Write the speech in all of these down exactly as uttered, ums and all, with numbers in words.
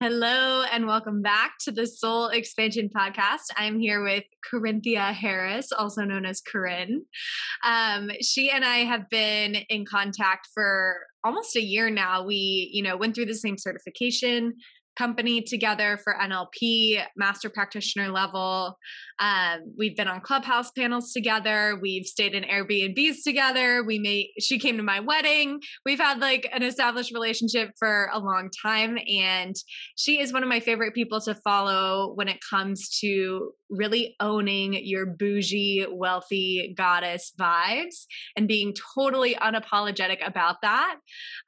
Hello, and welcome back to the Soul Expansion Podcast. I'm here with Corinthia Harris, also known as Corinne. Um, she and I have been in contact for almost a year now. We, you know, went through the same certification company together for N L P, master practitioner level. Um, we've been on Clubhouse panels together. We've stayed in Airbnbs together. We made, she came to my wedding. We've had like an established relationship for a long time. And she is one of my favorite people to follow when it comes to really owning your bougie, wealthy goddess vibes and being totally unapologetic about that.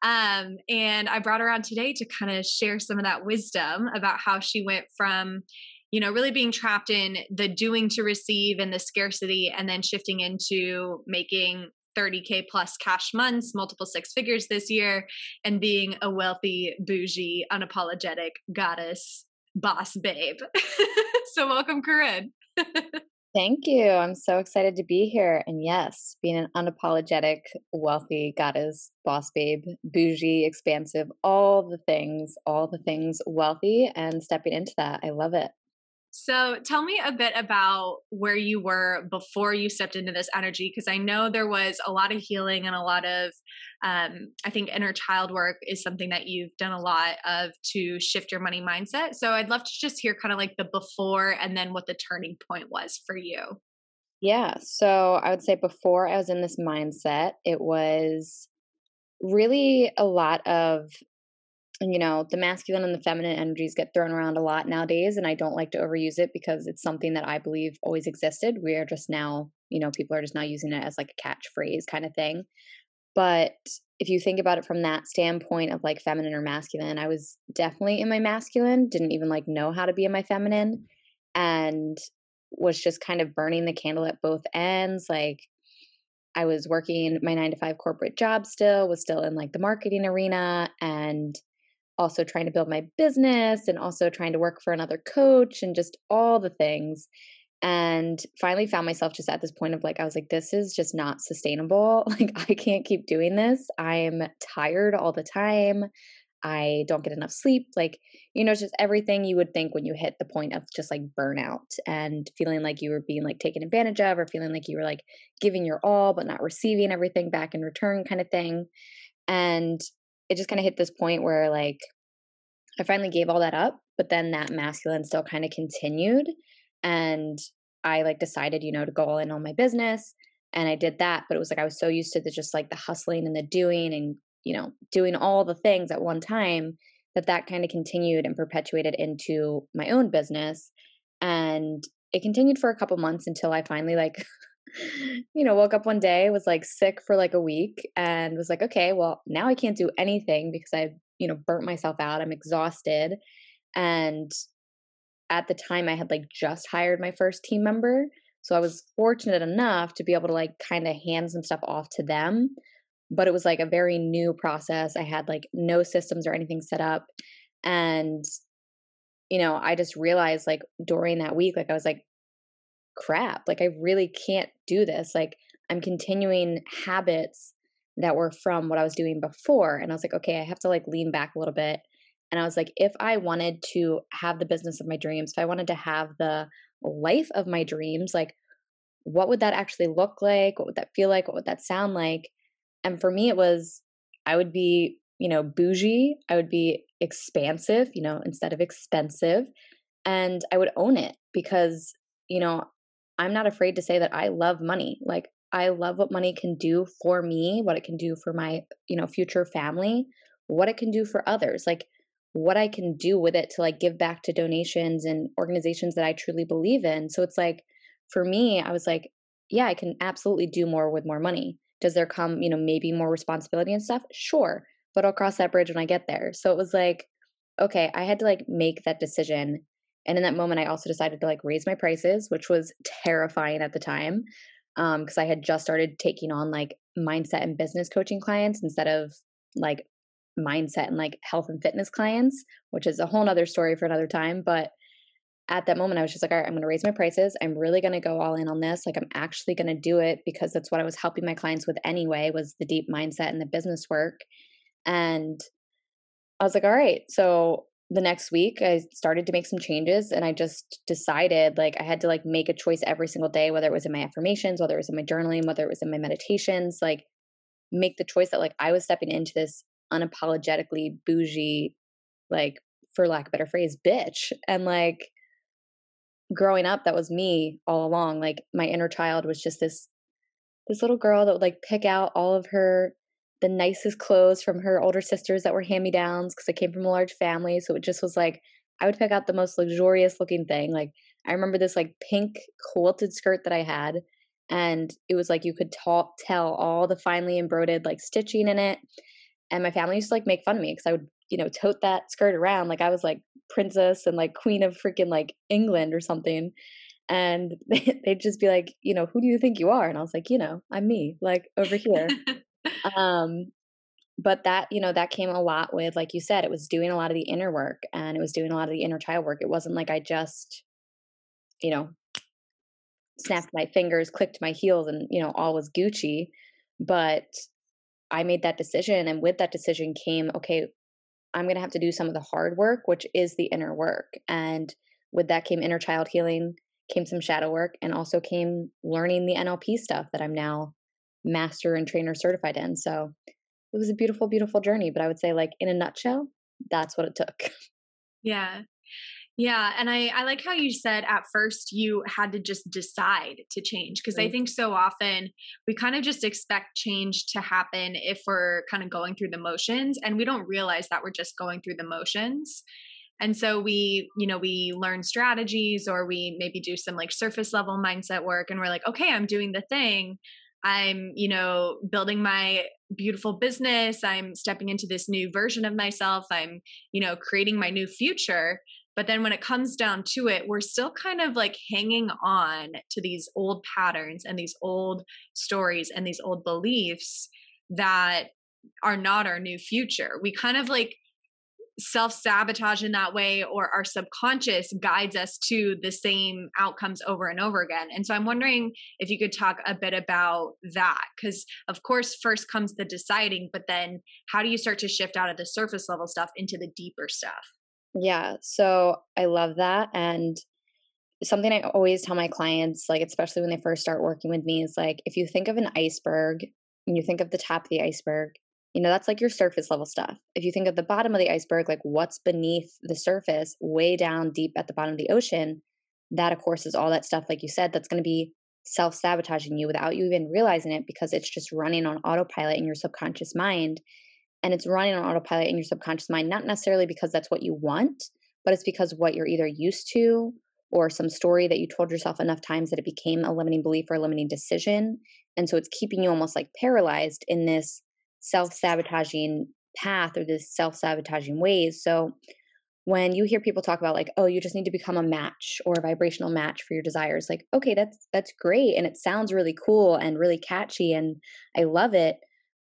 Um, and I brought her on today to kind of share some of that wisdom about how she went from, you know, really being trapped in the doing to receive and the scarcity, and then shifting into making thirty K plus cash months, multiple six figures this year, and being a wealthy, bougie, unapologetic goddess boss babe. So welcome, Corinne. Thank you. I'm so excited to be here. And yes, being an unapologetic, wealthy goddess, boss babe, bougie, expansive, all the things, all the things wealthy, and stepping into that. I love it. So tell me a bit about where you were before you stepped into this energy, because I know there was a lot of healing and a lot of, um, I think inner child work is something that you've done a lot of to shift your money mindset. So I'd love to just hear kind of like the before and then what the turning point was for you. Yeah. So I would say before I was in this mindset, it was really a lot of, and, you know, the masculine and the feminine energies get thrown around a lot nowadays, and I don't like to overuse it because it's something that I believe always existed. We are just now, you know, people are just now using it as like a catchphrase kind of thing. But if you think about it from that standpoint of like feminine or masculine, I was definitely in my masculine, didn't even like know how to be in my feminine, and was just kind of burning the candle at both ends. Like I was working my nine to five corporate job still, was still in like the marketing arena, and also trying to build my business, and also trying to work for another coach, and just all the things. And finally found myself just at this point of like, I was like, this is just not sustainable. Like, I can't keep doing this. I'm tired all the time. I don't get enough sleep. Like, you know, just everything you would think when you hit the point of just like burnout and feeling like you were being like taken advantage of, or feeling like you were like giving your all, but not receiving everything back in return kind of thing. And it just kind of hit this point where like I finally gave all that up, but then that masculine still kind of continued. And I like decided, you know, to go all in on my business. And I did that, but it was like, I was so used to the, just like the hustling and the doing and, you know, doing all the things at one time that that kind of continued and perpetuated into my own business. And it continued for a couple months until I finally like you know, woke up one day, was like sick for like a week, and was like, okay, well, now I can't do anything because I've, you know, burnt myself out. I'm exhausted. And at the time I had like just hired my first team member. So I was fortunate enough to be able to like kind of hand some stuff off to them. But it was like a very new process. I had like no systems or anything set up. And, you know, I just realized like during that week, like I was like, crap, like I really can't do this. Like I'm continuing habits that were from what I was doing before. And I was like, okay, I have to like lean back a little bit And I was like, if I wanted to have the business of my dreams, if I wanted to have the life of my dreams, like, what would that actually look like? What would that feel like? What would that sound like? And for me, it was, I would be, you know, bougie. I would be expansive, you know, instead of expensive. And I would own it because, you know, I'm not afraid to say that I love money. Like, I love what money can do for me, what it can do for my, you know, future family, what it can do for others, like what I can do with it to like give back to donations and organizations that I truly believe in. So it's like, for me, I was like, yeah, I can absolutely do more with more money. Does there come, you know, maybe more responsibility and stuff? Sure. But I'll cross that bridge when I get there. So it was like, okay, I had to like make that decision. And in that moment, I also decided to like raise my prices, which was terrifying at the time. Um, cause I had just started taking on like mindset and business coaching clients instead of like mindset and like health and fitness clients, which is a whole nother story for another time. But at that moment, I was just like, all right, I'm going to raise my prices. I'm really going to go all in on this. Like, I'm actually going to do it because that's what I was helping my clients with anyway, was the deep mindset and the business work. And I was like, all right. So the next week I started to make some changes, and I just decided like I had to like make a choice every single day, whether it was in my affirmations, whether it was in my journaling, whether it was in my meditations, like make the choice that like I was stepping into this unapologetically bougie, like, for lack of a better phrase, bitch. And like growing up, that was me all along. Like my inner child was just this, this little girl that would like pick out all of her the nicest clothes from her older sisters that were hand-me-downs because I came from a large family. So it just was like, I would pick out the most luxurious looking thing. Like I remember this like pink quilted skirt that I had, and it was like, you could ta- tell all the finely embroidered like stitching in it. And my family used to like make fun of me because I would, you know, tote that skirt around. Like I was like princess and like queen of freaking like England or something. And they'd just be like, you know, who do you think you are? And I was like, you know, I'm me, like over here. Um, but that, you know, that came a lot with, like you said, it was doing a lot of the inner work and it was doing a lot of the inner child work. It wasn't like I just, you know, snapped my fingers, clicked my heels, and, you know, all was Gucci. But I made that decision. And with that decision came, okay, I'm going to have to do some of the hard work, which is the inner work. And with that came inner child healing, came some shadow work, and also came learning the N L P stuff that I'm now master and trainer certified in. So it was a beautiful, beautiful journey. But I would say, like, in a nutshell, that's what it took. Yeah. Yeah. And I, I like how you said at first you had to just decide to change, because right. I think so often we kind of just expect change to happen if we're kind of going through the motions, and we don't realize that we're just going through the motions. And so we, you know, we learn strategies, or we maybe do some like surface level mindset work, and we're like, okay, I'm doing the thing. I'm, you know, building my beautiful business. I'm stepping into this new version of myself. I'm, you know, creating my new future. But then when it comes down to it, we're still kind of like hanging on to these old patterns and these old stories and these old beliefs that are not our new future. We kind of like self-sabotage in that way, or our subconscious guides us to the same outcomes over and over again. And so I'm wondering if you could talk a bit about that, because of course, first comes the deciding, but then how do you start to shift out of the surface level stuff into the deeper stuff? Yeah. So I love that. And something I always tell my clients, like, especially when they first start working with me, is like, if you think of an iceberg and you think of the top of the iceberg, you know, that's like your surface level stuff. If you think of the bottom of the iceberg, like what's beneath the surface, way down deep at the bottom of the ocean, that of course is all that stuff, like you said, that's going to be self-sabotaging you without you even realizing it, because it's just running on autopilot in your subconscious mind. And it's running on autopilot in your subconscious mind, not necessarily because that's what you want, but it's because what you're either used to, or some story that you told yourself enough times that it became a limiting belief or a limiting decision. And so it's keeping you almost like paralyzed in this self-sabotaging path or this self-sabotaging ways. So when you hear people talk about like, oh, you just need to become a match or a vibrational match for your desires, like, okay, that's, that's great. And it sounds really cool and really catchy, and I love it.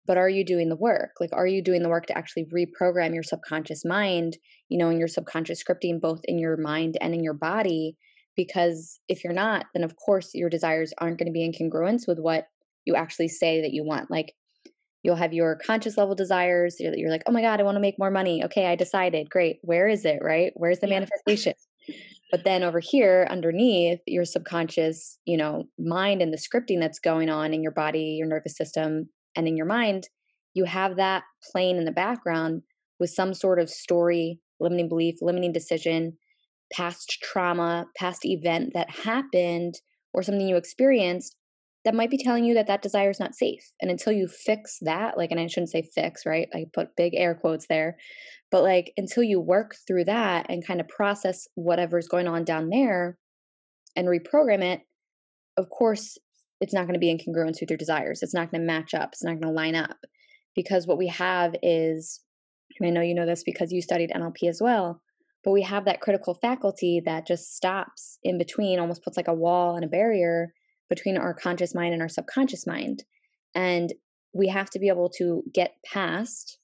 But are you doing the work? Like, are you doing the work to actually reprogram your subconscious mind, you know, and your subconscious scripting, both in your mind and in your body? Because if you're not, then of course your desires aren't going to be in congruence with what you actually say that you want. Like, You'll have your conscious level desires. You're, you're like, oh my God, I want to make more money. Okay, I decided. Great. Where is it, right? Where's the yeah. manifestation? But then over here, underneath your subconscious, you know, mind and the scripting that's going on in your body, your nervous system, and in your mind, you have that playing in the background with some sort of story, limiting belief, limiting decision, past trauma, past event that happened, or something you experienced that might be telling you that that desire is not safe. And until you fix that, like, and I shouldn't say fix, right? I put big air quotes there, but like until you work through that and kind of process whatever's going on down there and reprogram it, of course, it's not going to be in congruence with your desires. It's not going to match up. It's not going to line up, because what we have is, and I know you know this because you studied N L P as well, but we have that critical faculty that just stops in between, almost puts like a wall and a barrier between our conscious mind and our subconscious mind. And we have to be able to get past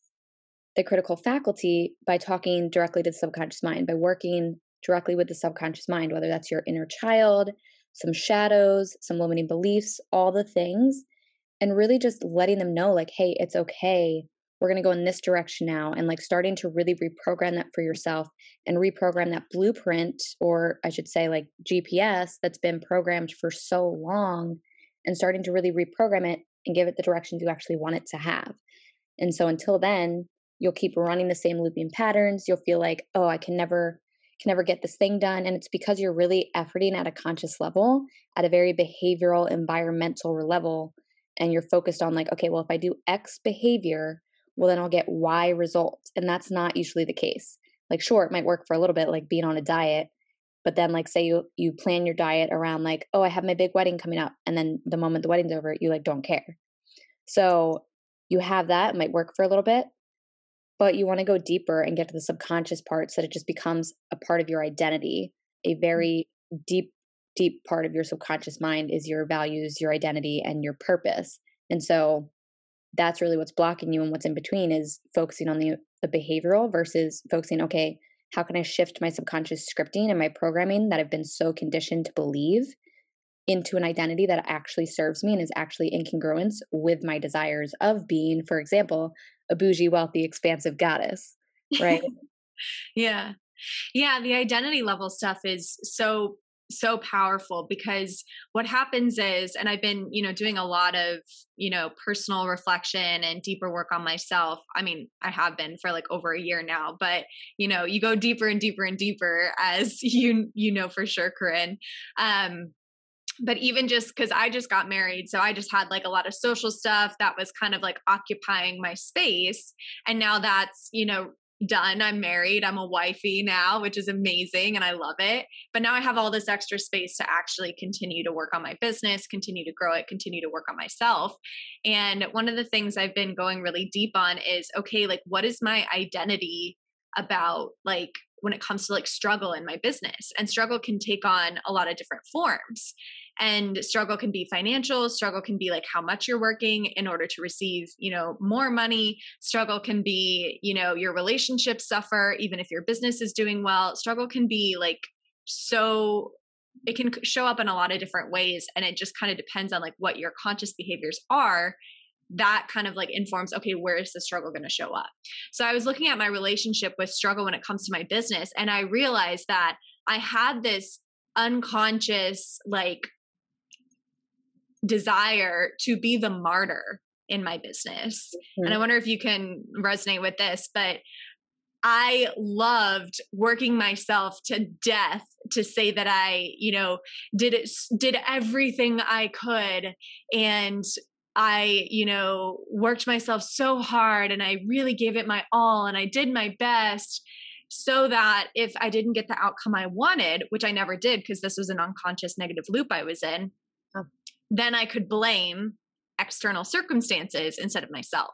the critical faculty by talking directly to the subconscious mind, by working directly with the subconscious mind, whether that's your inner child, some shadows, some limiting beliefs, all the things, and really just letting them know like, hey, it's okay. We're going to go in this direction now. And like starting to really reprogram that for yourself and reprogram that blueprint, or I should say like G P S that's been programmed for so long, and starting to really reprogram it and give it the directions you actually want it to have. And so until then, you'll keep running the same looping patterns. You'll feel like, oh, I can never, can never get this thing done. And it's because you're really efforting at a conscious level, at a very behavioral, environmental level. And you're focused on like, okay, well, if I do X behavior, well, then I'll get Y results. And that's not usually the case. Like, sure, it might work for a little bit, like being on a diet, but then like, say you, you plan your diet around like, oh, I have my big wedding coming up. And then the moment the wedding's over, you like, don't care. So you have that, it might work for a little bit, but you want to go deeper and get to the subconscious part so that it just becomes a part of your identity. A very deep, deep part of your subconscious mind is your values, your identity, and your purpose. And so that's really what's blocking you. And what's in between is focusing on the, the behavioral versus focusing, okay, how can I shift my subconscious scripting and my programming that I've been so conditioned to believe into an identity that actually serves me and is actually in congruence with my desires of being, for example, a bougie, wealthy, expansive goddess, right? Yeah. Yeah. The identity level stuff is so, so powerful, because what happens is, and I've been, you know, doing a lot of, you know, personal reflection and deeper work on myself. I mean, I have been for like over a year now, but you know, you go deeper and deeper and deeper, as you, you know, for sure, Corinne. Um, But even just because I just got married, so I just had like a lot of social stuff that was kind of like occupying my space. And now that's, you know, done. I'm married. I'm a wifey now, which is amazing. And I love it. But now I have all this extra space to actually continue to work on my business, continue to grow it, continue to work on myself. And one of the things I've been going really deep on is, okay, like, what is my identity about, like, when it comes to like struggle in my business? And struggle can take on a lot of different forms. And struggle can be financial, struggle can be like how much you're working in order to receive, you know, more money. Struggle can be, you know, your relationships suffer, even if your business is doing well. Struggle can be like, so it can show up in a lot of different ways. And it just kind of depends on like what your conscious behaviors are. That kind of like informs, okay, where is the struggle going to show up? So I was looking at my relationship with struggle when it comes to my business. And I realized that I had this unconscious, like, desire to be the martyr in my business. Mm-hmm. And I wonder if you can resonate with this, but I loved working myself to death to say that I, you know, did it, did everything I could. And I, you know, worked myself so hard and I really gave it my all and I did my best, so that if I didn't get the outcome I wanted, which I never did because this was an unconscious negative loop I was in, oh. then I could blame external circumstances instead of myself.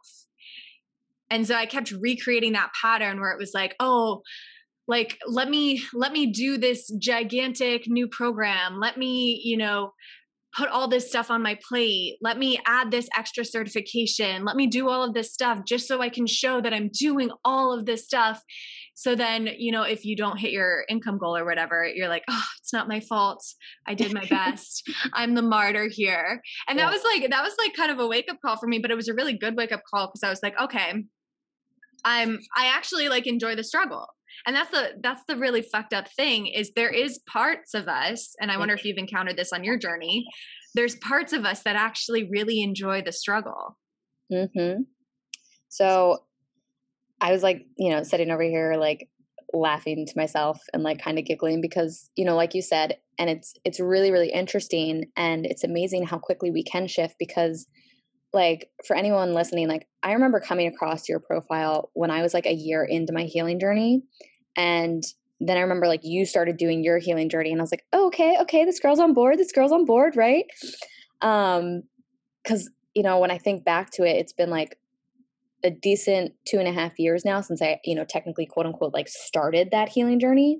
And so I kept recreating that pattern where it was like, oh, like, let me, let me do this gigantic new program. Let me, you know, put all this stuff on my plate. Let me add this extra certification. Let me do all of this stuff just so I can show that I'm doing all of this stuff. So then, you know, if you don't hit your income goal or whatever, you're like, oh, it's not my fault. I did my best. I'm the martyr here. And yeah. that was like, that was like kind of a wake up call for me, but it was a really good wake up call. Cause I was like, okay, I'm, I actually like enjoy the struggle. And that's the, that's the really fucked up thing is there is parts of us. And I wonder if you've encountered this on your journey. There's parts of us that actually really enjoy the struggle. Mm-hmm. So I was like, you know, sitting over here, like laughing to myself and like kind of giggling because, you know, like you said, and it's, it's really, really interesting. And it's amazing how quickly we can shift because like for anyone listening, like I remember coming across your profile when I was like a year into my healing journey. And then I remember like you started doing your healing journey and I was like, oh, okay, okay. This girl's on board. This girl's on board. Right. Um, cause you know, when I think back to it, it's been like a decent two and a half years now since I, you know, technically quote unquote, like started that healing journey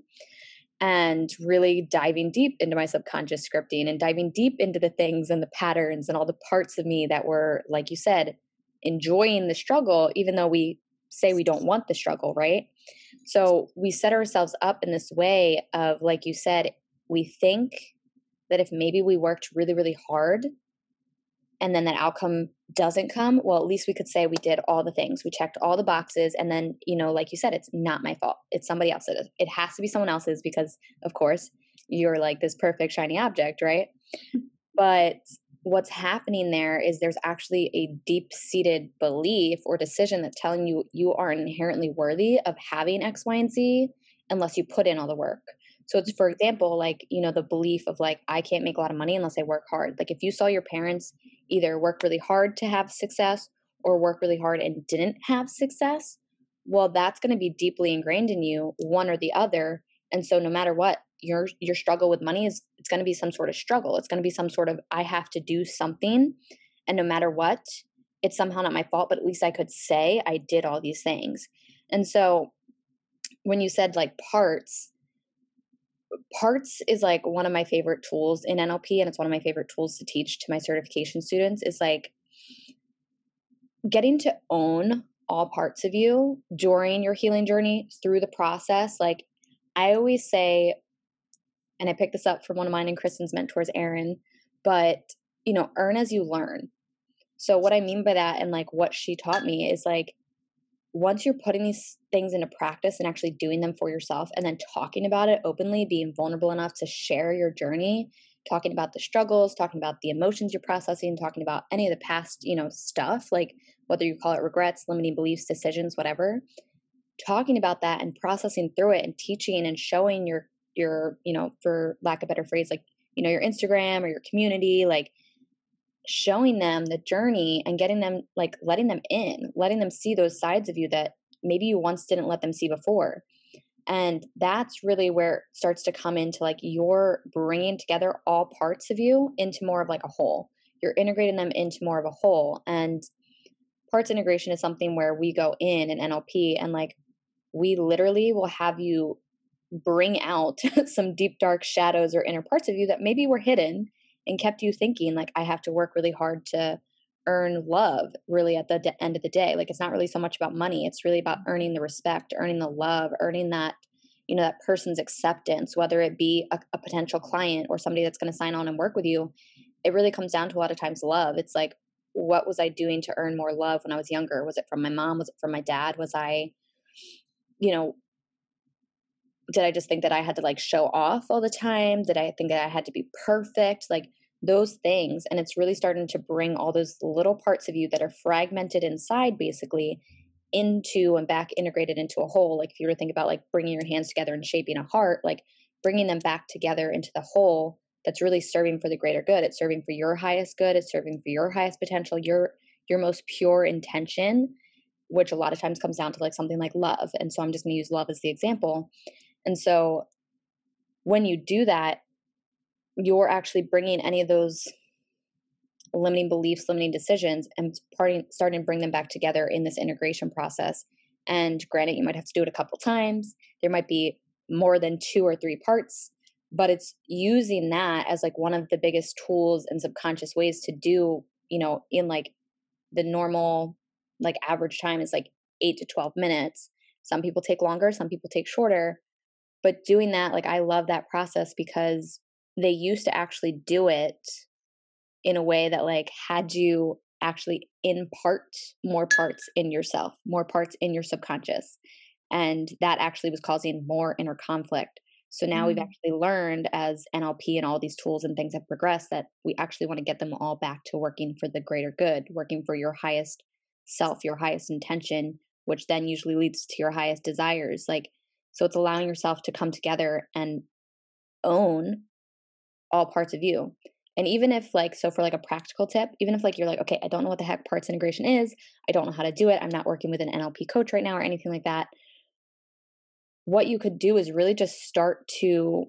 and really diving deep into my subconscious scripting and diving deep into the things and the patterns and all the parts of me that were, like you said, enjoying the struggle, even though we say we don't want the struggle, right? So we set ourselves up in this way of, like you said, we think that if maybe we worked really, really hard and then that outcome doesn't come, well, at least we could say we did all the things. We checked all the boxes. And then, you know, like you said, it's not my fault. It's somebody else's. It has to be someone else's because, of course, you're like this perfect shiny object, right? But what's happening there is there's actually a deep-seated belief or decision that's telling you you are inherently worthy of having X, Y, and Z unless you put in all the work. So it's, for example, like, you know, the belief of like, I can't make a lot of money unless I work hard. Like if you saw your parents either work really hard to have success or work really hard and didn't have success, well, that's going to be deeply ingrained in you, one or the other. And so no matter what, your your struggle with money is, it's going to be some sort of struggle. It's going to be some sort of, I have to do something. And no matter what, it's somehow not my fault, but at least I could say I did all these things. And so when you said like parts, parts is like one of my favorite tools in N L P. And it's one of my favorite tools to teach to my certification students is like getting to own all parts of you during your healing journey through the process. Like I always say, and I picked this up from one of mine and Kristen's mentors, Erin, but you know, earn as you learn. So what I mean by that and like what she taught me is like, once you're putting these things into practice and actually doing them for yourself and then talking about it openly, being vulnerable enough to share your journey, talking about the struggles, talking about the emotions you're processing, talking about any of the past, you know, stuff, like whether you call it regrets, limiting beliefs, decisions, whatever, talking about that and processing through it and teaching and showing your, your, you know, for lack of a better phrase, like, you know, your Instagram or your community, like showing them the journey and getting them, like letting them in, letting them see those sides of you that maybe you once didn't let them see before. And that's really where it starts to come into like you're bringing together all parts of you into more of like a whole. You're integrating them into more of a whole. And parts integration is something where we go in and N L P and like we literally will have you bring out some deep, dark shadows or inner parts of you that maybe were hidden and kept you thinking like, I have to work really hard to earn love really at the d- end of the day. Like, it's not really so much about money. It's really about earning the respect, earning the love, earning that, you know, that person's acceptance, whether it be a, a potential client or somebody that's going to sign on and work with you. It really comes down to a lot of times love. It's like, what was I doing to earn more love when I was younger? Was it from my mom? Was it from my dad? Was I, you know, did I just think that I had to like show off all the time? Did I think that I had to be perfect? Like those things. And it's really starting to bring all those little parts of you that are fragmented inside basically into and back integrated into a whole. Like if you were to think about like bringing your hands together and shaping a heart, like bringing them back together into the whole that's really serving for the greater good. It's serving for your highest good. It's serving for your highest potential, your, your most pure intention, which a lot of times comes down to like something like love. And so I'm just going to use love as the example. And so when you do that, you're actually bringing any of those limiting beliefs, limiting decisions, and parting, starting to bring them back together in this integration process. And granted, you might have to do it a couple times. There might be more than two or three parts, but it's using that as like one of the biggest tools and subconscious ways to do, you know, in like the normal, like average time is like eight to twelve minutes. Some people take longer, some people take shorter, but doing that, like, I love that process because they used to actually do it in a way that like, had you actually impart more parts in yourself, more parts in your subconscious. And that actually was causing more inner conflict. So now mm. we've actually learned as N L P and all these tools and things have progressed that we actually want to get them all back to working for the greater good, working for your highest self, your highest intention, which then usually leads to your highest desires. Like, so it's allowing yourself to come together and own all parts of you. And even if like, so for like a practical tip, even if like, you're like, okay, I don't know what the heck parts integration is. I don't know how to do it. I'm not working with an N L P coach right now or anything like that. What you could do is really just start to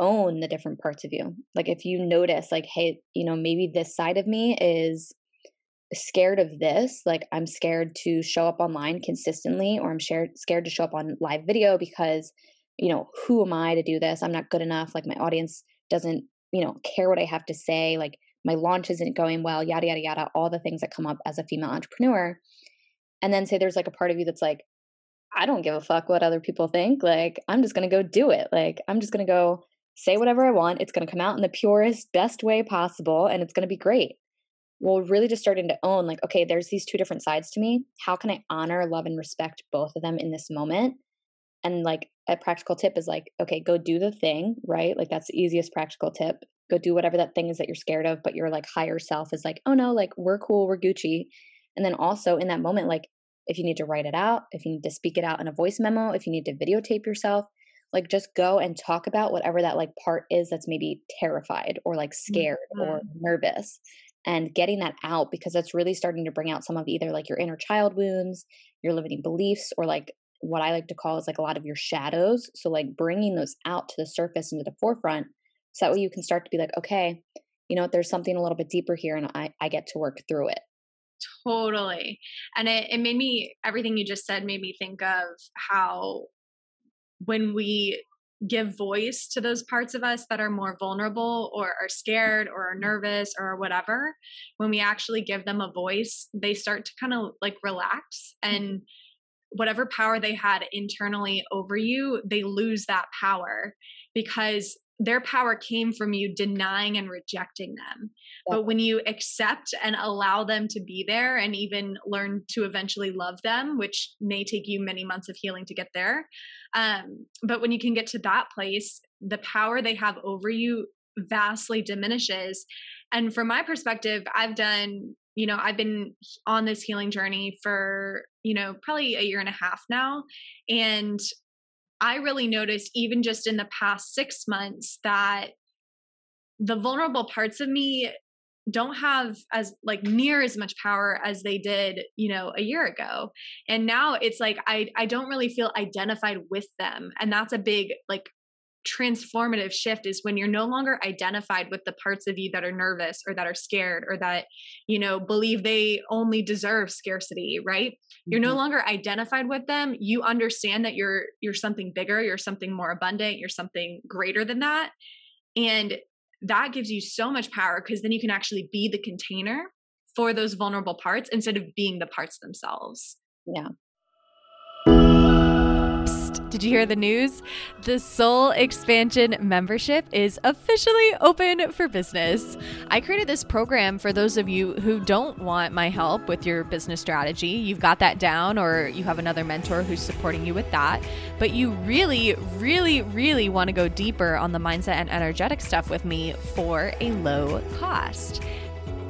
own the different parts of you. Like if you notice like, hey, you know, maybe this side of me is scared of this. Like I'm scared to show up online consistently, or I'm scared to show up on live video because, you know, who am I to do this? I'm not good enough. Like my audience doesn't, you know, care what I have to say. Like my launch isn't going well, yada, yada, yada, all the things that come up as a female entrepreneur. And then say there's like a part of you that's like, I don't give a fuck what other people think. Like, I'm just going to go do it. Like, I'm just going to go say whatever I want. It's going to come out in the purest, best way possible. And it's going to be great. Well, really just starting to own like, okay, there's these two different sides to me. How can I honor, love, and respect both of them in this moment? And like a practical tip is like, okay, go do the thing, right? Like that's the easiest practical tip. Go do whatever that thing is that you're scared of, but your like higher self is like, oh no, like we're cool, we're Gucci. And then also in that moment, like if you need to write it out, if you need to speak it out in a voice memo, if you need to videotape yourself, like just go and talk about whatever that like part is that's maybe terrified or like scared mm-hmm. or nervous, and getting that out, because that's really starting to bring out some of either like your inner child wounds, your limiting beliefs, or like what I like to call is like a lot of your shadows. So like bringing those out to the surface and to the forefront. So that way you can start to be like, okay, you know, there's something a little bit deeper here and I, I get to work through it. Totally. And it, it made me, everything you just said made me think of how when we give voice to those parts of us that are more vulnerable or are scared or are nervous or whatever, when we actually give them a voice, they start to kind of like relax, and whatever power they had internally over you, they lose that power because their power came from you denying and rejecting them. Yeah. But when you accept and allow them to be there and even learn to eventually love them, which may take you many months of healing to get there. Um, but when you can get to that place, the power they have over you vastly diminishes. And from my perspective, I've done, you know, I've been on this healing journey for, you know, probably a year and a half now. And I really noticed even just in the past six months that the vulnerable parts of me don't have as like near as much power as they did, you know, a year ago. And now it's like, I, I don't really feel identified with them. And that's a big, like, transformative shift, is when you're no longer identified with the parts of you that are nervous or that are scared or that, you know, believe they only deserve scarcity, right? Mm-hmm. You're no longer identified with them. You understand that you're, you're something bigger, you're something more abundant, you're something greater than that. And that gives you so much power, because then you can actually be the container for those vulnerable parts instead of being the parts themselves. Yeah. Did you hear the news? The Soul Expansion membership is officially open for business. I created this program for those of you who don't want my help with your business strategy. You've got that down, or you have another mentor who's supporting you with that, but you really, really, really want to go deeper on the mindset and energetic stuff with me for a low cost.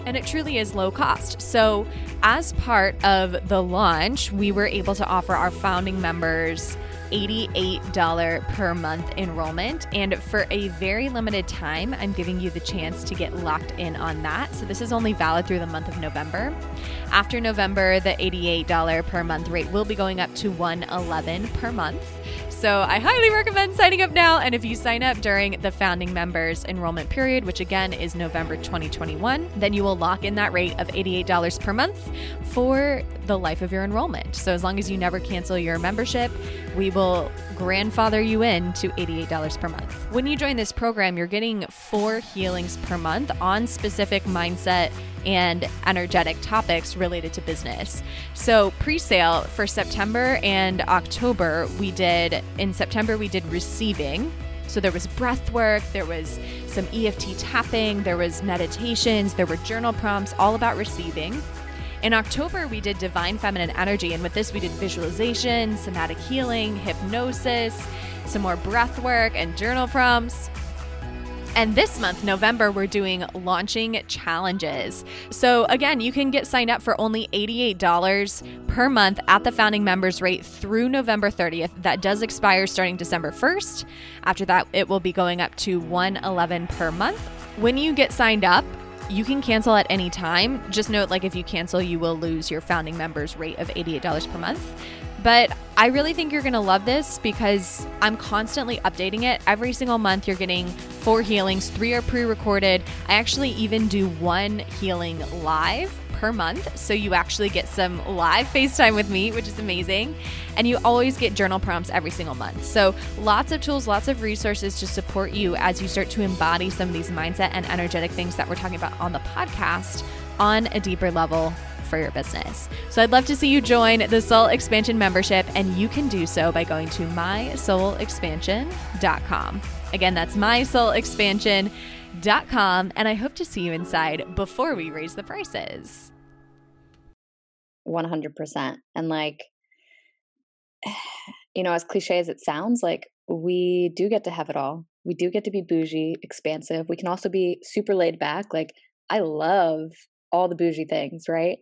And it truly is low cost. So as part of the launch, we were able to offer our founding members eighty-eight dollars per month enrollment. And for a very limited time, I'm giving you the chance to get locked in on that. So this is only valid through the month of November. After November, the eighty-eight dollars per month rate will be going up to one hundred eleven dollars per month. So I highly recommend signing up now. And if you sign up during the founding members enrollment period, which again is November twenty twenty-one, then you will lock in that rate of eighty-eight dollars per month for the life of your enrollment. So as long as you never cancel your membership, we will grandfather you in to eighty-eight dollars per month. When you join this program, you're getting four healings per month on specific mindset and energetic topics related to business. So pre-sale for September and October, we did, in September, we did receiving. So there was breath work, there was some E F T tapping, there was meditations, there were journal prompts, all about receiving. In October, we did divine feminine energy, and with this we did visualization, somatic healing, hypnosis, some more breath work and journal prompts. And this month, November, we're doing launching challenges. So again, you can get signed up for only eighty-eight dollars per month at the founding members rate through November thirtieth. That does expire starting December first. After that, it will be going up to one hundred eleven dollars per month. When you get signed up, you can cancel at any time. Just note, like if you cancel, you will lose your founding members rate of eighty-eight dollars per month. But I really think you're gonna love this because I'm constantly updating it. Every single month you're getting four healings, three are pre-recorded. I actually even do one healing live per month. So you actually get some live FaceTime with me, which is amazing. And you always get journal prompts every single month. So lots of tools, lots of resources to support you as you start to embody some of these mindset and energetic things that we're talking about on the podcast on a deeper level for your business. So I'd love to see you join the Soul Expansion membership, and you can do so by going to my soul expansion dot com. Again, that's my soul expansion dot com, and I hope to see you inside before we raise the prices. one hundred percent. And like, you know, as cliche as it sounds, like we do get to have it all. We do get to be bougie, expansive. We can also be super laid back. Like I love all the bougie things, right?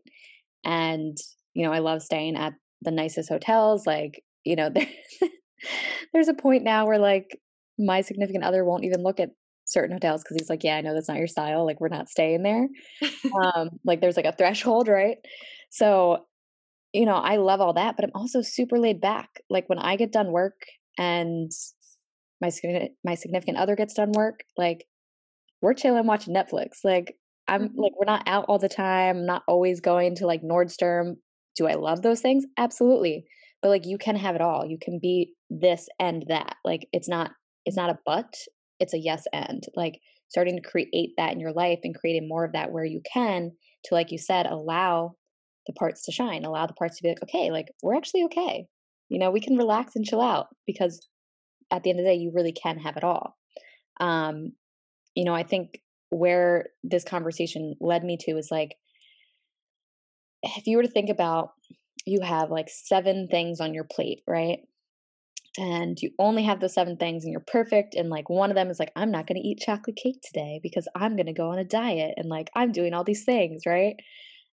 And, you know, I love staying at the nicest hotels. Like, you know, there, there's a point now where like my significant other won't even look at certain hotels because he's like, yeah, I know that's not your style. Like, we're not staying there. um, like there's like a threshold, right? So, you know, I love all that, but I'm also super laid back. Like when I get done work and my, my significant other gets done work, like we're chilling watching Netflix. Like, I'm like, we're not out all the time. I'm not always going to like Nordstrom. Do I love those things? Absolutely. But like, you can have it all. You can be this and that. Like, it's not, it's not a but, it's a yes and. Like starting to create that in your life and creating more of that where you can to, like you said, allow the parts to shine, allow the parts to be like, okay, like we're actually okay. You know, we can relax and chill out because at the end of the day, you really can have it all. Um, you know, I think where this conversation led me to is like, if you were to think about, you have like seven things on your plate, right? And you only have those seven things and you're perfect. And like one of them is like, I'm not going to eat chocolate cake today because I'm going to go on a diet. And like, I'm doing all these things, right?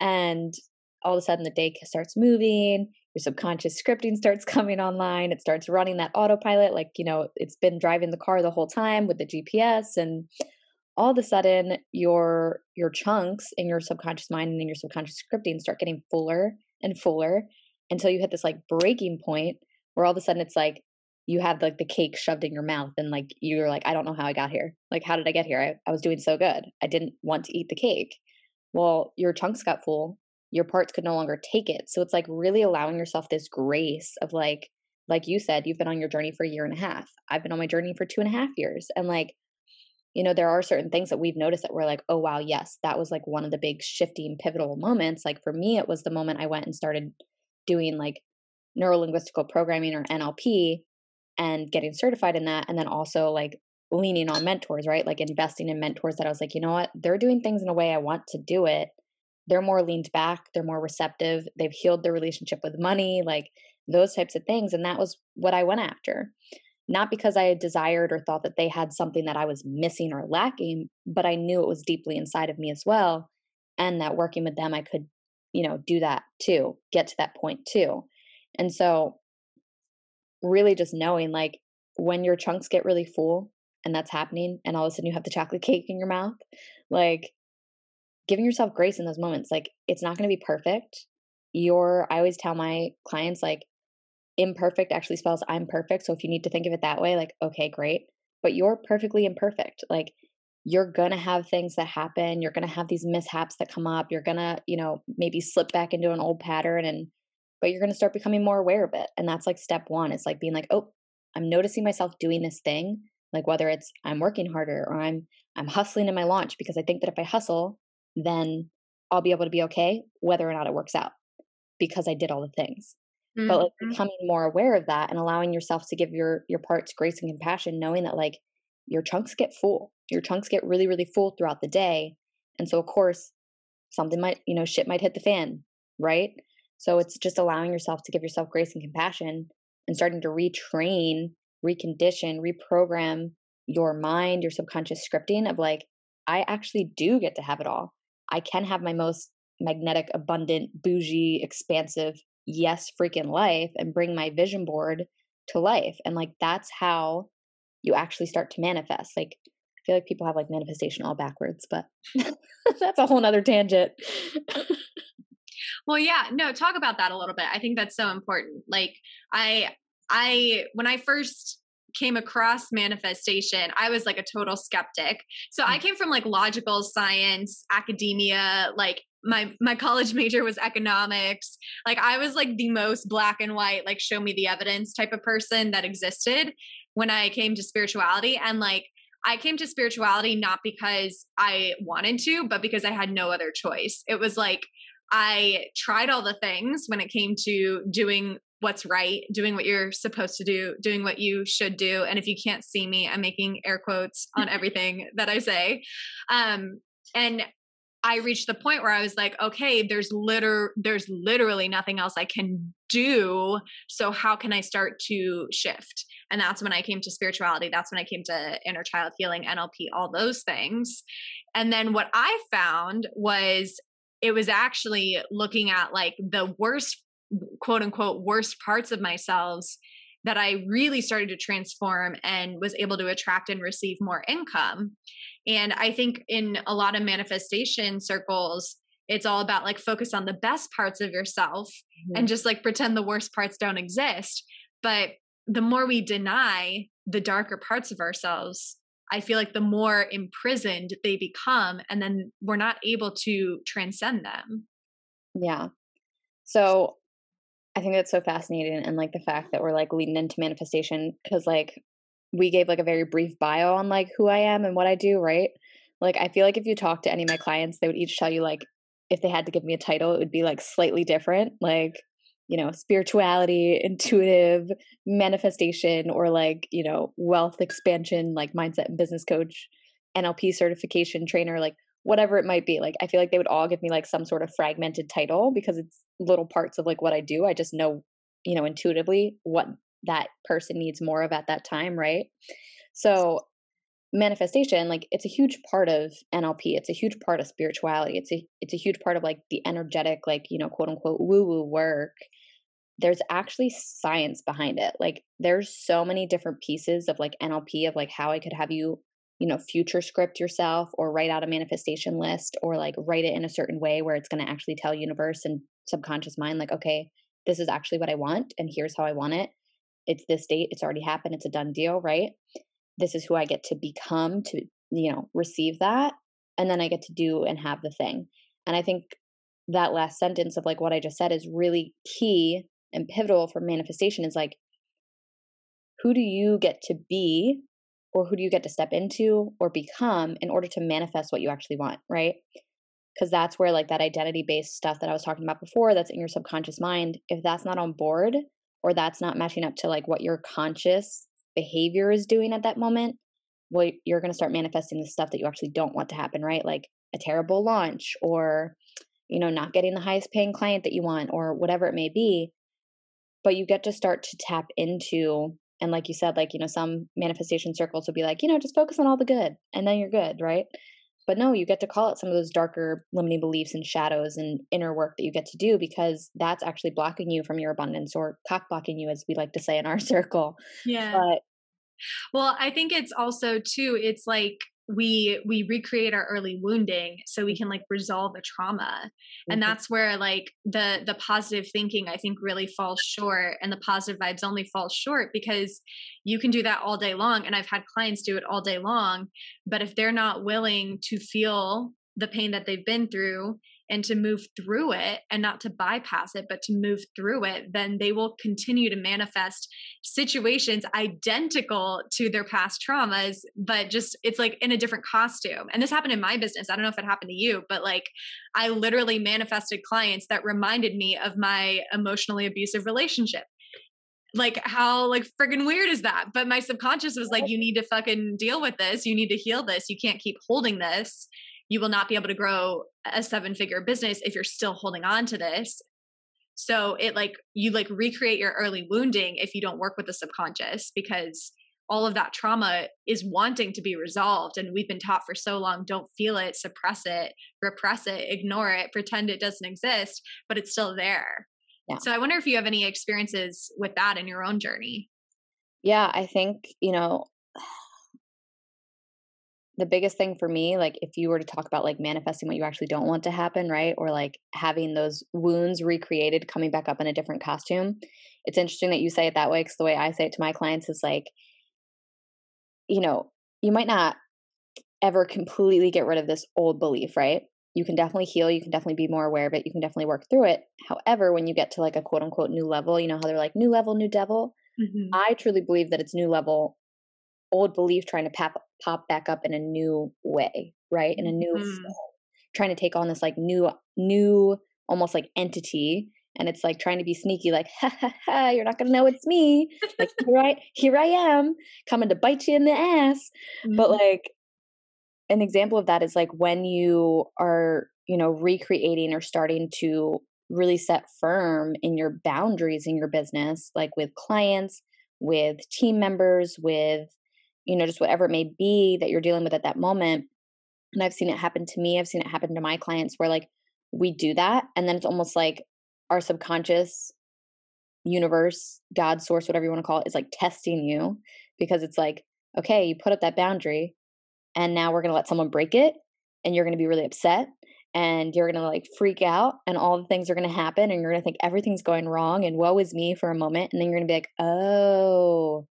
And all of a sudden the day starts moving, your subconscious scripting starts coming online. It starts running that autopilot. Like, you know, it's been driving the car the whole time with the G P S, and all of a sudden your your chunks in your subconscious mind and in your subconscious scripting start getting fuller and fuller until you hit this like breaking point where all of a sudden it's like you have like the cake shoved in your mouth and like you're like, I don't know how I got here. Like, how did I get here? I, I was doing so good. I didn't want to eat the cake. Well, your chunks got full. Your parts could no longer take it. So it's like really allowing yourself this grace of like, like you said, you've been on your journey for a year and a half. I've been on my journey for two and a half years. And like, you know, there are certain things that we've noticed that we're like, oh, wow, yes, that was like one of the big shifting pivotal moments. Like for me, it was the moment I went and started doing like neuro-linguistical programming or N L P and getting certified in that. And then also like leaning on mentors, right? Like investing in mentors that I was like, you know what, they're doing things in a way I want to do it. They're more leaned back. They're more receptive. They've healed their relationship with money, like those types of things. And that was what I went after. Not because I desired or thought that they had something that I was missing or lacking, but I knew it was deeply inside of me as well. And that working with them, I could, you know, do that too, get to that point too. And so really just knowing like when your chunks get really full and that's happening and all of a sudden you have the chocolate cake in your mouth, like giving yourself grace in those moments, like it's not going to be perfect. You're, I always tell my clients like, imperfect actually spells I'm perfect. So if you need to think of it that way, like, okay, great. But you're perfectly imperfect. Like you're going to have things that happen. You're going to have these mishaps that come up. You're going to, you know, maybe slip back into an old pattern, and, but you're going to start becoming more aware of it. And that's like step one. It's like being like, oh, I'm noticing myself doing this thing. Like whether it's I'm working harder or I'm, I'm hustling in my launch because I think that if I hustle, then I'll be able to be okay, whether or not it works out because I did all the things. Mm-hmm. But like becoming more aware of that and allowing yourself to give your, your parts grace and compassion, knowing that like your chunks get full. Your chunks get really, really full throughout the day. And so of course, something might, you know, shit might hit the fan, right? So it's just allowing yourself to give yourself grace and compassion and starting to retrain, recondition, reprogram your mind, your subconscious scripting of like, I actually do get to have it all. I can have my most magnetic, abundant, bougie, expansive, yes, freaking life, and bring my vision board to life. And like, that's how you actually start to manifest. Like, I feel like people have like manifestation all backwards, but that's a whole nother tangent. Well, yeah, no, talk about that a little bit. I think that's so important. Like I, I, when I first came across manifestation, I was like a total skeptic. So I came from like logical science, academia, like my, my college major was economics. Like I was like the most black and white, like show me the evidence type of person that existed when I came to spirituality. And like, I came to spirituality, not because I wanted to, but because I had no other choice. It was like, I tried all the things when it came to doing what's right, doing what you're supposed to do, doing what you should do. And if you can't see me, I'm making air quotes on everything that I say. Um, and I reached the point where I was like, okay, there's liter- there's literally nothing else I can do. So how can I start to shift? And that's when I came to spirituality. That's when I came to inner child healing, N L P, all those things. And then what I found was it was actually looking at like the worst, quote unquote, worst parts of myself that I really started to transform and was able to attract and receive more income. And I think in a lot of manifestation circles, it's all about like focus on the best parts of yourself mm-hmm. and just like pretend the worst parts don't exist. But the more we deny the darker parts of ourselves, I feel like the more imprisoned they become, and then we're not able to transcend them. Yeah. So I think that's so fascinating. And like the fact that we're like leading into manifestation, because like we gave like a very brief bio on like who I am and what I do, right? Like, I feel like if you talk to any of my clients, they would each tell you like, if they had to give me a title, it would be like slightly different. Like, you know, spirituality, intuitive, manifestation, or like, you know, wealth expansion, like mindset and business coach, N L P certification trainer, like whatever it might be. Like, I feel like they would all give me like some sort of fragmented title because it's little parts of like what I do. I just know, you know, intuitively what that person needs more of at that time. Right. So manifestation, like it's a huge part of N L P. It's a huge part of spirituality. It's a, it's a huge part of like the energetic, like, you know, quote unquote, woo woo work. There's actually science behind it. Like there's so many different pieces of like N L P of like how I could have you, you know, future script yourself or write out a manifestation list or like write it in a certain way where it's going to actually tell universe and subconscious mind, like, okay, this is actually what I want. And here's how I want it. It's this date. It's already happened. It's a done deal, right? This is who I get to become to, you know, receive that. And then I get to do and have the thing. And I think that last sentence of like what I just said is really key and pivotal for manifestation is like, who do you get to be or who do you get to step into or become in order to manifest what you actually want, right? Because that's where like that identity-based stuff that I was talking about before, that's in your subconscious mind. If that's not on board or that's not matching up to like what your conscious behavior is doing at that moment, well, you're going to start manifesting the stuff that you actually don't want to happen, right? Like a terrible launch or, you know, not getting the highest paying client that you want or whatever it may be. But you get to start to tap into, and like you said, like, you know, some manifestation circles will be like, you know, just focus on all the good and then you're good, right? But no, you get to call it some of those darker limiting beliefs and shadows and inner work that you get to do because that's actually blocking you from your abundance or cock blocking you, as we like to say in our circle. Yeah. But, well, I think it's also too, it's like we we recreate our early wounding so we can like resolve the trauma. And that's where like the the positive thinking, I think, really falls short, and the positive vibes only fall short, because you can do that all day long. And I've had clients do it all day long, but if they're not willing to feel the pain that they've been through and to move through it, and not to bypass it, but to move through it, then they will continue to manifest situations identical to their past traumas, but just, it's like in a different costume. And this happened in my business. I don't know if it happened to you, but like, I literally manifested clients that reminded me of my emotionally abusive relationship. Like, how like friggin' weird is that? But my subconscious was like, you need to fucking deal with this. You need to heal this. You can't keep holding this. You will not be able to grow a seven figure business if you're still holding on to this. So it like, you like recreate your early wounding if you don't work with the subconscious, because all of that trauma is wanting to be resolved. And we've been taught for so long, don't feel it, suppress it, repress it, ignore it, pretend it doesn't exist, but it's still there. Yeah. So I wonder if you have any experiences with that in your own journey. Yeah, I think, you know, the biggest thing for me, like if you were to talk about like manifesting what you actually don't want to happen, right? Or like having those wounds recreated, coming back up in a different costume. It's interesting that you say it that way, because the way I say it to my clients is like, you know, you might not ever completely get rid of this old belief, right? You can definitely heal. You can definitely be more aware of it. You can definitely work through it. However, when you get to like a quote unquote new level, you know how they're like new level, new devil. Mm-hmm. I truly believe that it's new level, old belief trying to pop, pop back up in a new way, right? In a new, mm. soul, trying to take on this like new, new, almost like entity. And it's like trying to be sneaky, like, ha ha ha, you're not going to know it's me. Like, right, here I am coming to bite you in the ass. Mm. But like an example of that is like when you are, you know, recreating or starting to really set firm in your boundaries in your business, like with clients, with team members, with, you know, just whatever it may be that you're dealing with at that moment. And I've seen it happen to me. I've seen it happen to my clients where like we do that. And then it's almost like our subconscious universe, God, source, whatever you want to call it, is like testing you, because it's like, okay, you put up that boundary and now we're going to let someone break it, and you're going to be really upset, and you're going to like freak out, and all the things are going to happen, and you're going to think everything's going wrong and woe is me for a moment. And then you're going to be like, oh,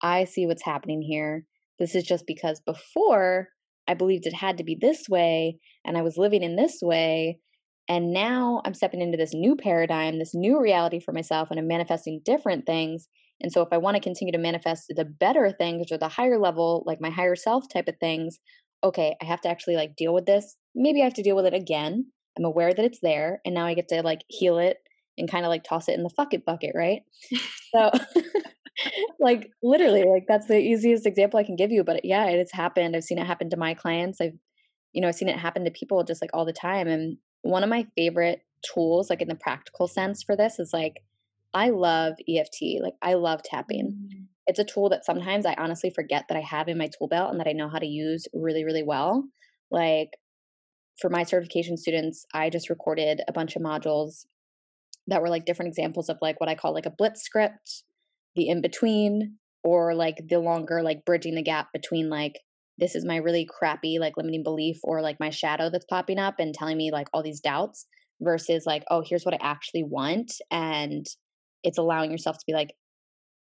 I see what's happening here. This is just because before I believed it had to be this way, and I was living in this way, and now I'm stepping into this new paradigm, this new reality for myself, and I'm manifesting different things. And so if I want to continue to manifest the better things or the higher level, like my higher self type of things, okay, I have to actually like deal with this. Maybe I have to deal with it again. I'm aware that it's there, and now I get to like heal it and kind of like toss it in the fuck it bucket, right? So like literally, like that's the easiest example I can give you, but yeah, it has happened. I've seen it happen to my clients. I've, you know, I've seen it happen to people just like all the time. And one of my favorite tools, like in the practical sense for this, is like, I love E F T. Like I love tapping. Mm-hmm. It's a tool that sometimes I honestly forget that I have in my tool belt and that I know how to use really, really well. Like for my certification students, I just recorded a bunch of modules that were like different examples of like what I call like a blitz script, the in-between, or like the longer, like bridging the gap between like, this is my really crappy, like limiting belief, or like my shadow that's popping up and telling me like all these doubts, versus like, oh, here's what I actually want. And it's allowing yourself to be like,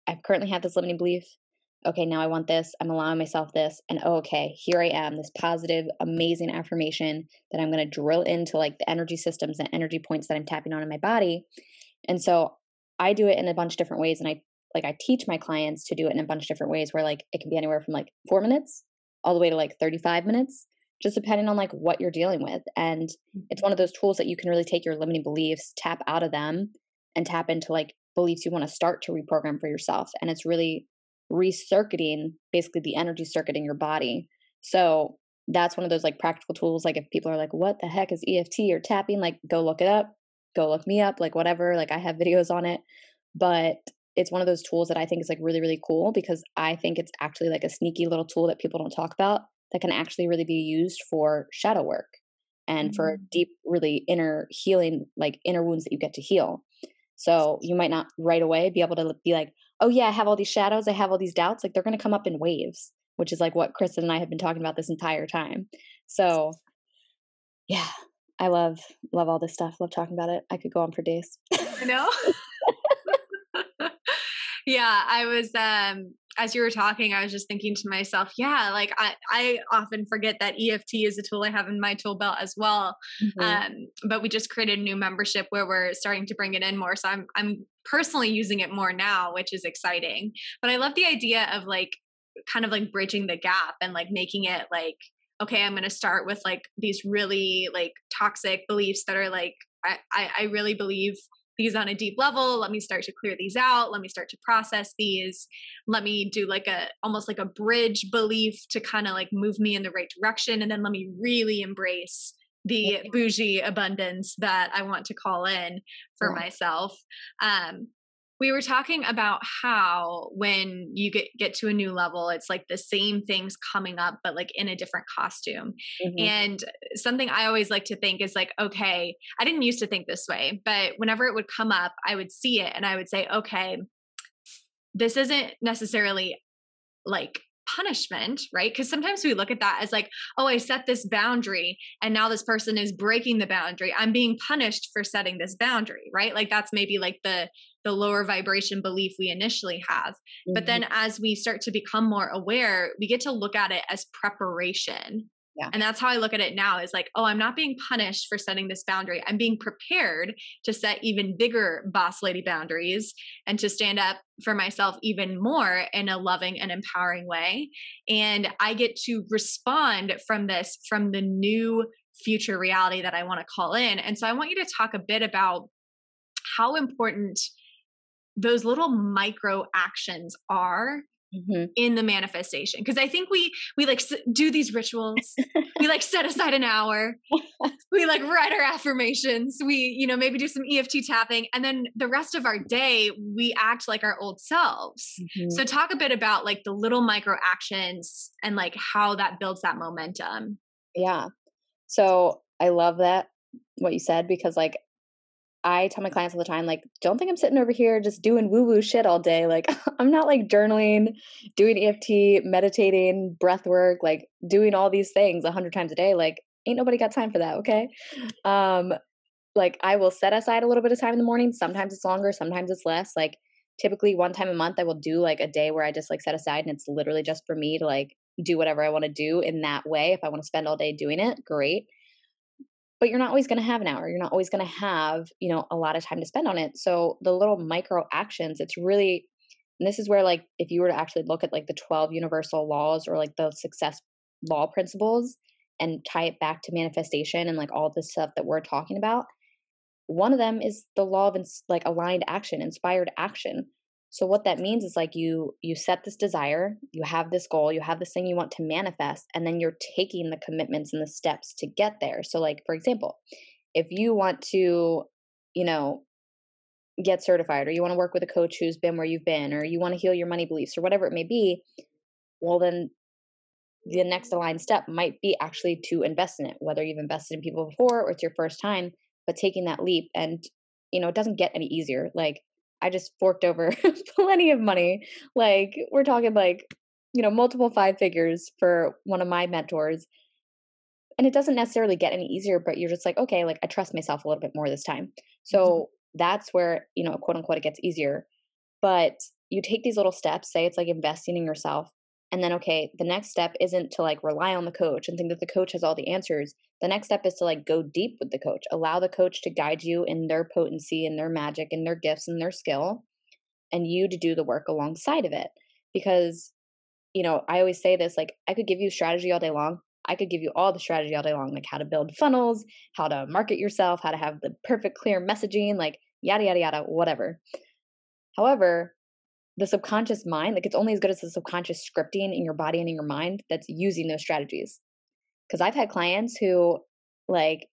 I currently have this limiting belief. Okay, now I want this. I'm allowing myself this. And oh, okay, here I am, this positive, amazing affirmation that I'm going to drill into like the energy systems and energy points that I'm tapping on in my body. And so I do it in a bunch of different ways. And I Like I teach my clients to do it in a bunch of different ways, where like it can be anywhere from like four minutes all the way to like thirty-five minutes, just depending on like what you're dealing with. And it's one of those tools that you can really take your limiting beliefs, tap out of them, and tap into like beliefs you want to start to reprogram for yourself. And it's really recircuiting basically the energy circuit in your body. So that's one of those like practical tools. Like if people are like, what the heck is E F T or tapping? Like go look it up, go look me up, like whatever, like I have videos on it. But it's one of those tools that I think is like really, really cool, because I think it's actually like a sneaky little tool that people don't talk about that can actually really be used for shadow work and mm-hmm. for deep, really inner healing, like inner wounds that you get to heal. So you might not right away be able to be like, oh yeah, I have all these shadows. I have all these doubts. Like they're going to come up in waves. which is like what Kristen and I have been talking about this entire time. So yeah, I love, love all this stuff. Love talking about it. I could go on for days. I know. Yeah, I was, um, as you were talking, I was just thinking to myself, yeah, like I, I often forget that E F T is a tool I have in my tool belt as well. Mm-hmm. Um, but we just created a new membership where we're starting to bring it in more. So I'm, I'm personally using it more now, which is exciting, but I love the idea of like, kind of like bridging the gap and like making it like, okay, I'm going to start with like these really like toxic beliefs that are like, I, I, I really believe these on a deep level. Let me start to clear these out. Let me start to process these. Let me do like a, almost like a bridge belief to kind of like move me in the right direction. And then let me really embrace the okay. bougie abundance that I want to call in for yeah. myself. Um, We were talking about how when you get, get to a new level, it's like the same things coming up, but like in a different costume. Mm-hmm. And something I always like to think is like, okay, I didn't used to think this way, but whenever it would come up, I would see it and I would say, okay, this isn't necessarily like punishment, right? Because sometimes we look at that as like, oh, I set this boundary and now this person is breaking the boundary. I'm being punished for setting this boundary, right? Like that's maybe like the the lower vibration belief we initially have. Mm-hmm. But then as we start to become more aware, we get to look at it as preparation. Yeah. And that's how I look at it now is like, oh, I'm not being punished for setting this boundary. I'm being prepared to set even bigger boss lady boundaries and to stand up for myself even more in a loving and empowering way. And I get to respond from this, from the new future reality that I want to call in. And so I want you to talk a bit about how important those little micro actions are mm-hmm. in the manifestation. Cause I think we, we like do these rituals. We like set aside an hour. We like write our affirmations. We, you know, maybe do some E F T tapping, and then the rest of our day, we act like our old selves. Mm-hmm. So talk a bit about like the little micro actions and like how that builds that momentum. Yeah. So I love that what you said, because like, I tell my clients all the time, like, don't think I'm sitting over here just doing woo-woo shit all day. Like, I'm not like journaling, doing E F T, meditating, breath work, like doing all these things a hundred times a day. Like, ain't nobody got time for that. Okay. Um, like I will set aside a little bit of time in the morning. Sometimes it's longer, sometimes it's less. Like typically one time a month, I will do like a day where I just like set aside, and it's literally just for me to like do whatever I want to do in that way. If I want to spend all day doing it, great. But you're not always going to have an hour. You're not always going to have, you know, a lot of time to spend on it. So the little micro actions, it's really, and this is where like, if you were to actually look at like the twelve universal laws or like the success law principles and tie it back to manifestation and like all this stuff that we're talking about, one of them is the law of ins- like aligned action, inspired action. So what that means is like you, you set this desire, you have this goal, you have this thing you want to manifest, and then you're taking the commitments and the steps to get there. So like, for example, if you want to, you know, get certified, or you want to work with a coach who's been where you've been, or you want to heal your money beliefs, or whatever it may be, well, then the next aligned step might be actually to invest in it, whether you've invested in people before or it's your first time, but taking that leap. And, you know, it doesn't get any easier. Like, I just forked over plenty of money. Like we're talking like, you know, multiple five figures for one of my mentors. And it doesn't necessarily get any easier, but you're just like, okay, like I trust myself a little bit more this time. So mm-hmm. that's where, you know, quote unquote, it gets easier. But you take these little steps, say it's like investing in yourself. And then, okay, the next step isn't to like rely on the coach and think that the coach has all the answers. The next step is to like go deep with the coach, allow the coach to guide you in their potency and their magic and their gifts and their skill, and you to do the work alongside of it. Because, you know, I always say this, like, I could give you strategy all day long. I could give you all the strategy all day long, like how to build funnels, how to market yourself, how to have the perfect clear messaging, like yada, yada, yada, whatever. However, the subconscious mind, like it's only as good as the subconscious scripting in your body and in your mind that's using those strategies. Because I've had clients who like,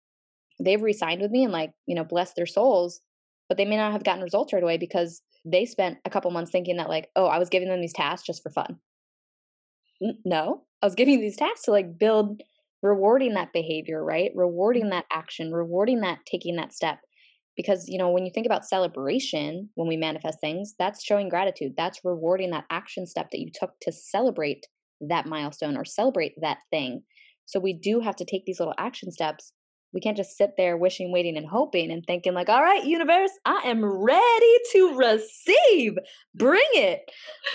they've re-signed with me and like, you know, bless their souls, but they may not have gotten results right away because they spent a couple months thinking that like, oh, I was giving them these tasks just for fun. No, I was giving these tasks to like build, rewarding that behavior, right? Rewarding that action, rewarding that, taking that step. Because, you know, when you think about celebration, when we manifest things, that's showing gratitude. That's rewarding that action step that you took to celebrate that milestone or celebrate that thing. So we do have to take these little action steps. We can't just sit there wishing, waiting, and hoping and thinking like, all right, universe, I am ready to receive. Bring it.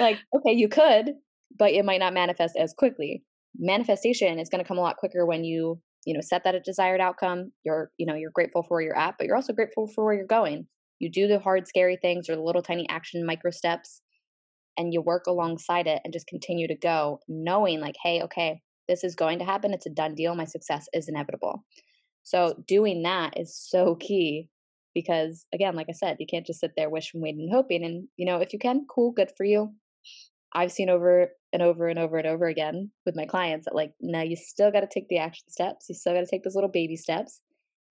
Like, okay, you could, but it might not manifest as quickly. Manifestation is going to come a lot quicker when you, you know, set that a desired outcome. You're, you know, you're grateful for where you're at, but you're also grateful for where you're going. You do the hard, scary things or the little tiny action micro steps, and you work alongside it and just continue to go knowing like, hey, okay, this is going to happen. It's a done deal. My success is inevitable. So doing that is so key because, again, like I said, you can't just sit there wishing, waiting, and hoping. And, you know, if you can, cool, good for you. I've seen over and over and over and over again with my clients that like, no, you still got to take the action steps. You still got to take those little baby steps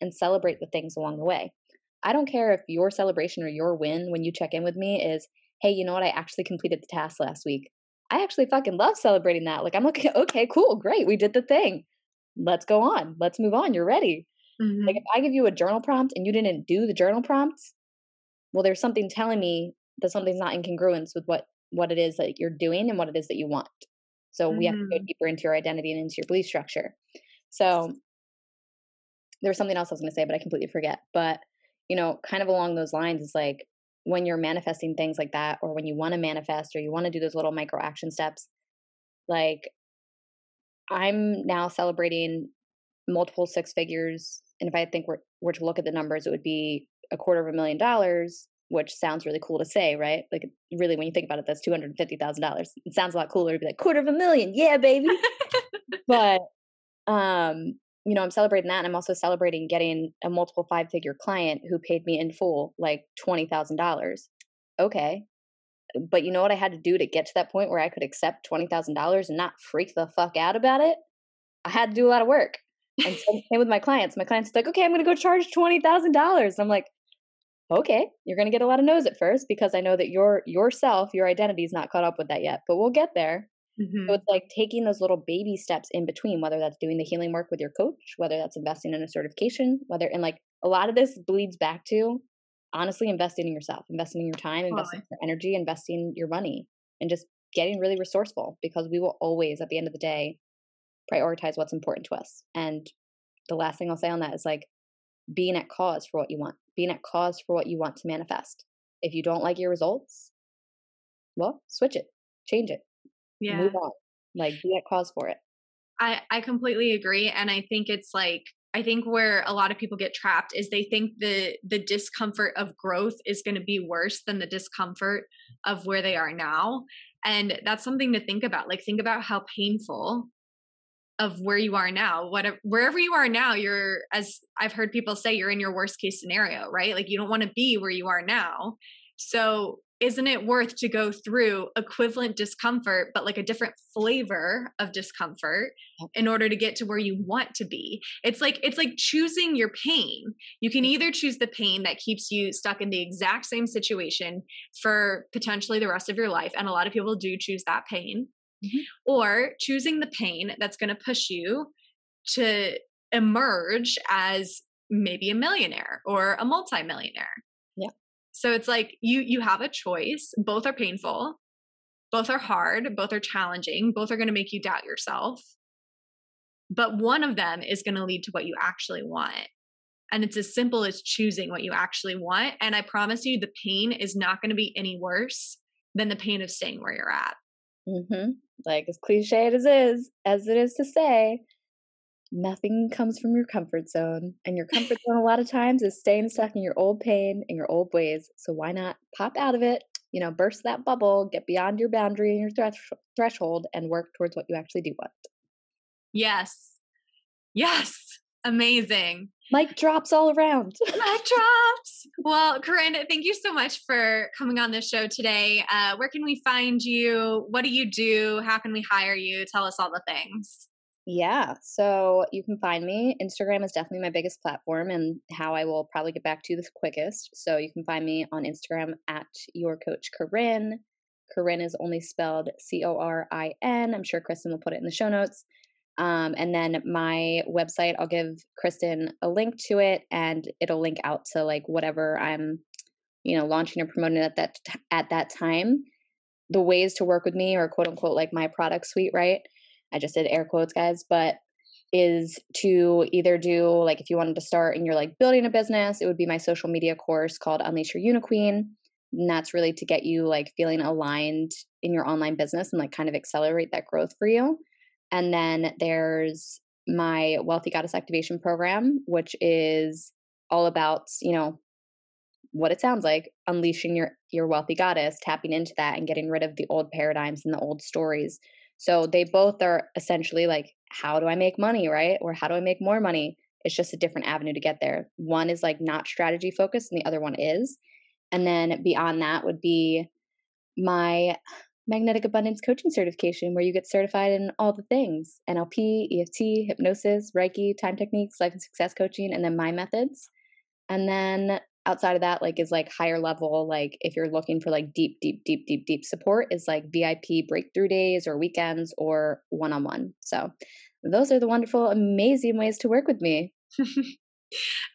and celebrate the things along the way. I don't care if your celebration or your win when you check in with me is, hey, you know what? I actually completed the task last week. I actually fucking love celebrating that. Like I'm looking, okay, cool, great. We did the thing. Let's go on. Let's move on. You're ready. Mm-hmm. Like if I give you a journal prompt and you didn't do the journal prompts, well, there's something telling me that something's not in congruence with what, what it is that you're doing and what it is that you want. So mm-hmm. we have to go deeper into your identity and into your belief structure. So there was something else I was going to say, but I completely forget. But, you know, kind of along those lines, it's like when you're manifesting things like that, or when you want to manifest or you want to do those little micro action steps, like I'm now celebrating multiple six figures. And if I think we're, we're to look at the numbers, it would be a quarter of a million dollars, which sounds really cool to say, right? Like really, when you think about it, that's two hundred fifty thousand dollars. It sounds a lot cooler to be like quarter of a million. Yeah, baby. But, um, you know, I'm celebrating that. And I'm also celebrating getting a multiple five figure client who paid me in full, like twenty thousand dollars. Okay. But you know what I had to do to get to that point where I could accept twenty thousand dollars and not freak the fuck out about it? I had to do a lot of work. And same with my clients. My clients are like, okay, I'm going to go charge twenty thousand dollars. I'm like, okay, you're going to get a lot of no's at first because I know that your yourself, your identity is not caught up with that yet, but we'll get there. Mm-hmm. So it's like taking those little baby steps in between, whether that's doing the healing work with your coach, whether that's investing in a certification, whether, and like a lot of this bleeds back to honestly investing in yourself, investing in your time, investing oh. in your energy, investing your money, and just getting really resourceful because we will always, at the end of the day, prioritize what's important to us. And the last thing I'll say on that is like being at cause for what you want, being at cause for what you want to manifest. If you don't like your results, well, switch it, change it. Yeah. Move on. Like be at cause for it. I, I completely agree. And I think it's like, I think where a lot of people get trapped is they think the, the discomfort of growth is going to be worse than the discomfort of where they are now. And that's something to think about. Like think about how painful of where you are now, whatever, wherever you are now, you're, as I've heard people say, you're in your worst case scenario, right? Like you don't want to be where you are now. So isn't it worth to go through equivalent discomfort, but like a different flavor of discomfort in order to get to where you want to be? It's like, it's like choosing your pain. You can either choose the pain that keeps you stuck in the exact same situation for potentially the rest of your life. And a lot of people do choose that pain, mm-hmm. or choosing the pain that's going to push you to emerge as maybe a millionaire or a multimillionaire. Yeah. So it's like you you have a choice. Both are painful. Both are hard. Both are challenging. Both are going to make you doubt yourself. But one of them is going to lead to what you actually want. And it's as simple as choosing what you actually want. And I promise you, the pain is not going to be any worse than the pain of staying where you're at. Mm-hmm. Like as cliche as it is, as it is to say, nothing comes from your comfort zone, and your comfort zone a lot of times is staying stuck in your old pain and your old ways. So why not pop out of it, you know, burst that bubble, get beyond your boundary and your thresh- threshold and work towards what you actually do want. Yes. Yes. Amazing. Mic drops all around. Mic drops. Well, Corinne, thank you so much for coming on the show today. Uh, where can we find you? What do you do? How can we hire you? Tell us all the things. Yeah. So you can find me. Instagram is definitely my biggest platform and how I will probably get back to you the quickest. So you can find me on Instagram at your coach, Corinne. Corinne is only spelled C O R I N. I'm sure Kristen will put it in the show notes. Um, and then my website, I'll give Kristen a link to it and it'll link out to like whatever I'm, you know, launching or promoting at that, at that time. the ways to work with me, or quote unquote, like my product suite, right? I just did air quotes, guys, but is to either do, like, if you wanted to start and you're like building a business, it would be my social media course called Unleash Your Uniqueen. And that's really to get you like feeling aligned in your online business and like kind of accelerate that growth for you. And then there's my Wealthy Goddess Activation Program, which is all about, you know, what it sounds like, unleashing your, your wealthy goddess, tapping into that and getting rid of the old paradigms and the old stories. So they both are essentially like, how do I make money, right? Or how do I make more money? It's just a different avenue to get there. One is like not strategy focused and the other one is. And then beyond that would be my Magnetic Abundance Coaching Certification, where you get certified in all the things, N L P, E F T, hypnosis, Reiki, time techniques, life and success coaching, and then my methods. And then outside of that, like, is like higher level, like if you're looking for like deep, deep, deep, deep, deep support, is like V I P breakthrough days or weekends or one-on-one. So those are the wonderful, amazing ways to work with me.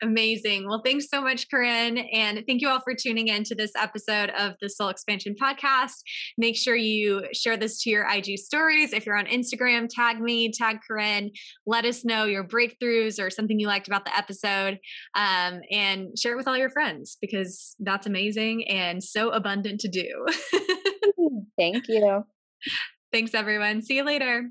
Amazing. Well, thanks so much, Corinne. And thank you all for tuning in to this episode of the Soul Expansion Podcast. Make sure you share this to your I G stories. If you're on Instagram, tag me, tag Corinne. Let us know your breakthroughs or something you liked about the episode. Um, and share it with all your friends, because that's amazing and so abundant to do. Thank you. Thanks, everyone. See you later.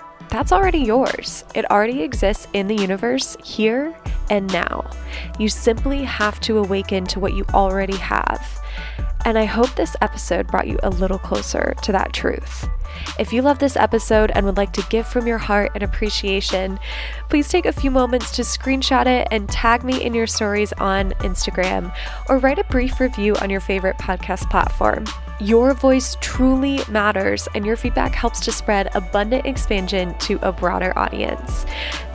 that's already yours. It already exists in the universe here and now. You simply have to awaken to what you already have. And I hope this episode brought you a little closer to that truth. If you love this episode and would like to give from your heart and appreciation, please take a few moments to screenshot it and tag me in your stories on Instagram, or write a brief review on your favorite podcast platform. Your voice truly matters, and your feedback helps to spread abundant expansion to a broader audience.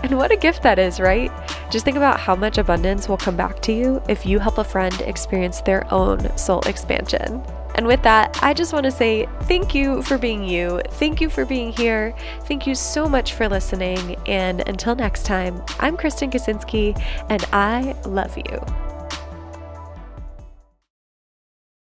And what a gift that is, right? Just think about how much abundance will come back to you if you help a friend experience their own soul expansion. And with that, I just want to say thank you for being you. Thank you for being here. Thank you so much for listening. And until next time, I'm Kristen Kosinski, and I love you.